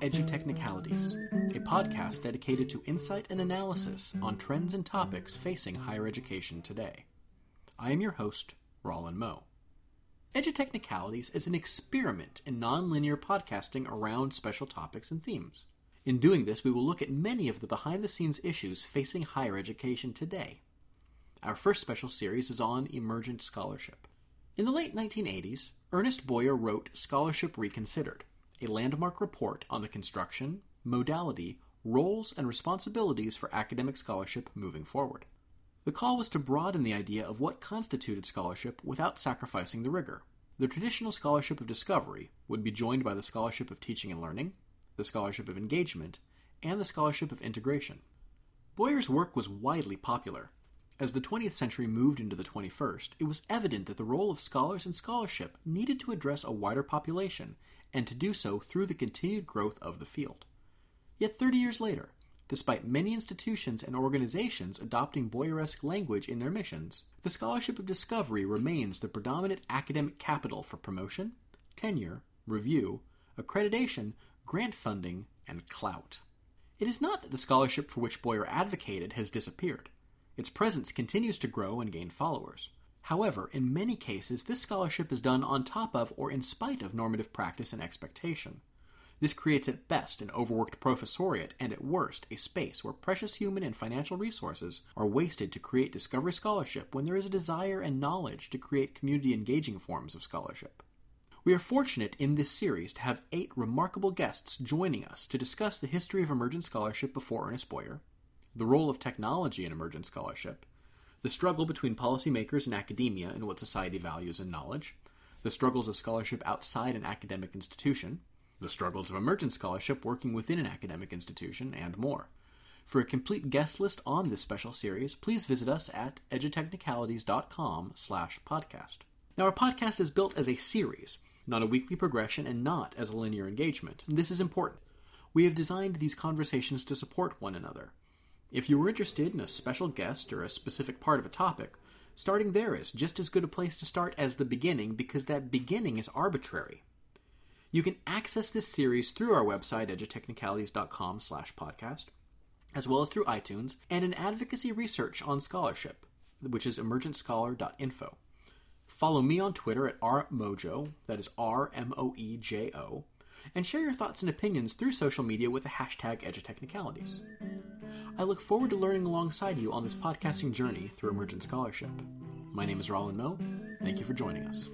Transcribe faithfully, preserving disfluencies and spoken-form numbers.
EduTechnicalities, a podcast dedicated to insight and analysis on trends and topics facing higher education today. I am your host, Rolin Moe. EduTechnicalities is an experiment in nonlinear podcasting around special topics and themes. In doing this, we will look at many of the behind-the-scenes issues facing higher education today. Our first special series is on emergent scholarship. In the late nineteen eighties, Ernest Boyer wrote Scholarship Reconsidered, a landmark report on the construction, modality, roles, and responsibilities for academic scholarship moving forward. The call was to broaden the idea of what constituted scholarship without sacrificing the rigor. The traditional scholarship of discovery would be joined by the scholarship of teaching and learning, the scholarship of engagement, and the scholarship of integration. Boyer's work was widely popular. As the twentieth century moved into the twenty-first, it was evident that the role of scholars and scholarship needed to address a wider population, and to do so through the continued growth of the field. Yet thirty years later, despite many institutions and organizations adopting Boyer-esque language in their missions, the scholarship of discovery remains the predominant academic capital for promotion, tenure, review, accreditation, grant funding, and clout. It is not that the scholarship for which Boyer advocated has disappeared. Its presence continues to grow and gain followers. However, in many cases, this scholarship is done on top of or in spite of normative practice and expectation. This creates at best an overworked professoriate and at worst a space where precious human and financial resources are wasted to create discovery scholarship when there is a desire and knowledge to create community-engaging forms of scholarship. We are fortunate in this series to have eight remarkable guests joining us to discuss the history of emergent scholarship before Ernest Boyer, the role of technology in emergent scholarship, the struggle between policymakers and academia and what society values in knowledge, the struggles of scholarship outside an academic institution, the struggles of emergent scholarship working within an academic institution, and more. For a complete guest list on this special series, please visit us at edutechnicalities.com slash podcast. Now, our podcast is built as a series, not a weekly progression, and not as a linear engagement. And this is important. We have designed these conversations to support one another. If you were interested in a special guest or a specific part of a topic, starting there is just as good a place to start as the beginning, because that beginning is arbitrary. You can access this series through our website, edutechnicalities.com slash podcast, as well as through iTunes, and an advocacy research on scholarship, which is emergent scholar dot info. Follow me on Twitter at rmojo, that is R M O E J O, and share your thoughts and opinions through social media with the hashtag edutechnicalities. I look forward to learning alongside you on this podcasting journey through emergent scholarship. My name is Rolin Moe. Thank you for joining us.